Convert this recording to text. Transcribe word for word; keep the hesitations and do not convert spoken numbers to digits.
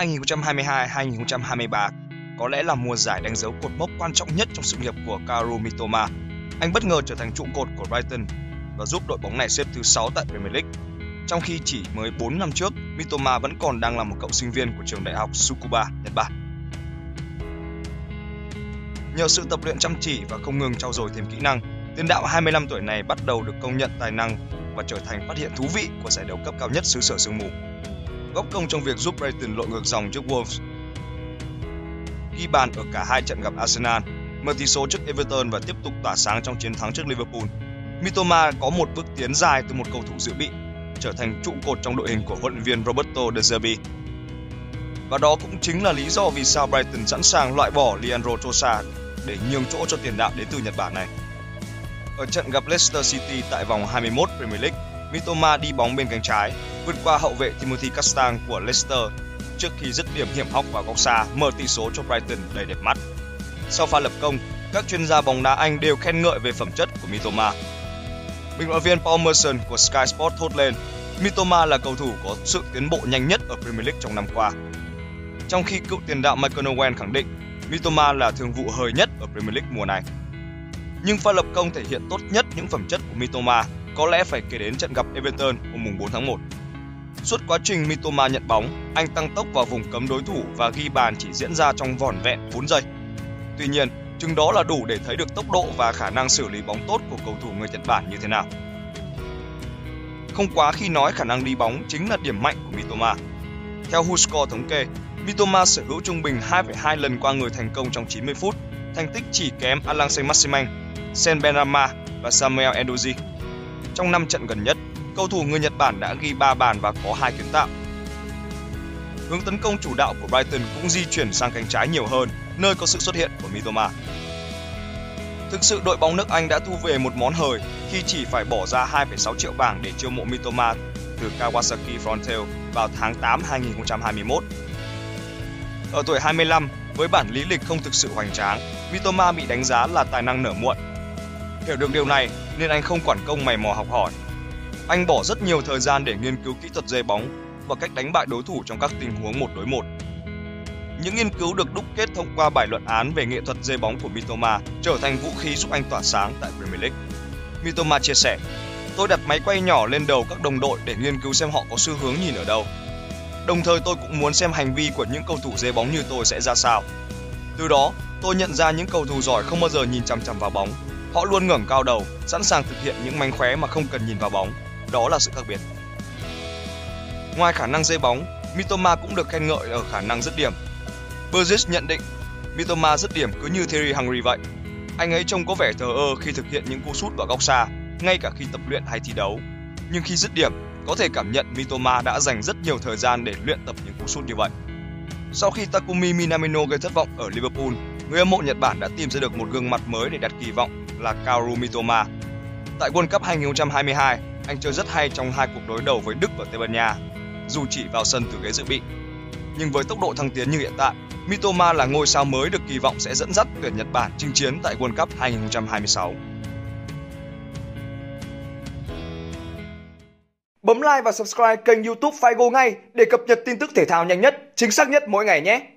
hai nghìn không trăm hai mươi hai hai nghìn không trăm hai mươi ba có lẽ là mùa giải đánh dấu cột mốc quan trọng nhất trong sự nghiệp của Kaoru Mitoma. Anh bất ngờ trở thành trụ cột của Brighton và giúp đội bóng này xếp thứ sáu tại Premier League. Trong khi chỉ mới bốn năm trước, Mitoma vẫn còn đang là một cậu sinh viên của trường đại học Tsukuba, Nhật Bản. Nhờ sự tập luyện chăm chỉ và không ngừng trau dồi thêm kỹ năng, tiền đạo hai mươi lăm tuổi này bắt đầu được công nhận tài năng và trở thành phát hiện thú vị của giải đấu cấp cao nhất xứ sở sương mù, góp công trong việc giúp Brighton lội ngược dòng trước Wolves, ghi bàn ở cả hai trận gặp Arsenal, mở tỷ số trước Everton và tiếp tục tỏa sáng trong chiến thắng trước Liverpool. Mitoma có một bước tiến dài từ một cầu thủ dự bị, trở thành trụ cột trong đội hình của huấn luyện viên Roberto De Zerbi. Và đó cũng chính là lý do vì sao Brighton sẵn sàng loại bỏ Leandro Trossard để nhường chỗ cho tiền đạo đến từ Nhật Bản này. Ở trận gặp Leicester City tại vòng hai mươi mốt Premier League, Mitoma đi bóng bên cánh trái, vượt qua hậu vệ Timothy Castagne của Leicester trước khi dứt điểm hiểm hóc vào góc xa mở tỷ số cho Brighton đầy đẹp mắt. Sau pha lập công, các chuyên gia bóng đá Anh đều khen ngợi về phẩm chất của Mitoma. Bình luận viên Paul Merson của Sky Sports thốt lên, Mitoma là cầu thủ có sự tiến bộ nhanh nhất ở Premier League trong năm qua. Trong khi cựu tiền đạo Michael Owen khẳng định, Mitoma là thương vụ hời nhất ở Premier League mùa này. Nhưng pha lập công thể hiện tốt nhất những phẩm chất của Mitoma có lẽ phải kể đến trận gặp Everton hôm bốn tháng một. Suốt quá trình Mitoma nhận bóng, anh tăng tốc vào vùng cấm đối thủ và ghi bàn chỉ diễn ra trong vỏn vẹn bốn giây. Tuy nhiên, chừng đó là đủ để thấy được tốc độ và khả năng xử lý bóng tốt của cầu thủ người Nhật Bản như thế nào. Không quá khi nói khả năng đi bóng chính là điểm mạnh của Mitoma. Theo WhoScored thống kê, Mitoma sở hữu trung bình hai phẩy hai lần qua người thành công trong chín mươi phút, thành tích chỉ kém Alan Saint-Maximin, Saïd Benrahma và Samuel Endoji. Trong năm trận gần nhất, cầu thủ người Nhật Bản đã ghi ba bàn và có hai kiến tạo. Hướng tấn công chủ đạo của Brighton cũng di chuyển sang cánh trái nhiều hơn, nơi có sự xuất hiện của Mitoma. Thực sự đội bóng nước Anh đã thu về một món hời khi chỉ phải bỏ ra hai phẩy sáu triệu bảng để chiêu mộ Mitoma từ Kawasaki Frontale vào tháng tám hai nghìn không trăm hai mươi mốt. Ở tuổi hai mươi lăm, với bản lý lịch không thực sự hoành tráng, Mitoma bị đánh giá là tài năng nở muộn. Hiểu được điều này nên anh không quản công mày mò học hỏi. Anh bỏ rất nhiều thời gian để nghiên cứu kỹ thuật dây bóng và cách đánh bại đối thủ trong các tình huống một đối một. Những nghiên cứu được đúc kết thông qua bài luận án về nghệ thuật dây bóng của Mitoma trở thành vũ khí giúp anh tỏa sáng tại Premier League. Mitoma chia sẻ, tôi đặt máy quay nhỏ lên đầu các đồng đội để nghiên cứu xem họ có xu hướng nhìn ở đâu. Đồng thời tôi cũng muốn xem hành vi của những cầu thủ dây bóng như tôi sẽ ra sao. Từ đó, tôi nhận ra những cầu thủ giỏi không bao giờ nhìn chằm chằm vào bóng. Họ luôn ngẩng cao đầu, sẵn sàng thực hiện những mánh khóe mà không cần nhìn vào bóng. Đó là sự khác biệt. Ngoài khả năng dây bóng, Mitoma cũng được khen ngợi ở khả năng dứt điểm. Burgess nhận định, Mitoma dứt điểm cứ như Thierry Henry vậy. Anh ấy trông có vẻ thờ ơ khi thực hiện những cú sút vào góc xa, ngay cả khi tập luyện hay thi đấu. Nhưng khi dứt điểm, có thể cảm nhận Mitoma đã dành rất nhiều thời gian để luyện tập những cú sút như vậy. Sau khi Takumi Minamino gây thất vọng ở Liverpool, người hâm mộ Nhật Bản đã tìm ra được một gương mặt mới để đặt kỳ vọng là Kaoru Mitoma. Tại World Cup hai nghìn không trăm hai mươi hai, anh chơi rất hay trong hai cuộc đối đầu với Đức và Tây Ban Nha, dù chỉ vào sân từ ghế dự bị. Nhưng với tốc độ thăng tiến như hiện tại, Mitoma là ngôi sao mới được kỳ vọng sẽ dẫn dắt tuyển Nhật Bản chinh chiến tại World Cup hai nghìn không trăm hai mươi sáu. Bấm like và subscribe kênh YouTube Figo ngay để cập nhật tin tức thể thao nhanh nhất, chính xác nhất mỗi ngày nhé!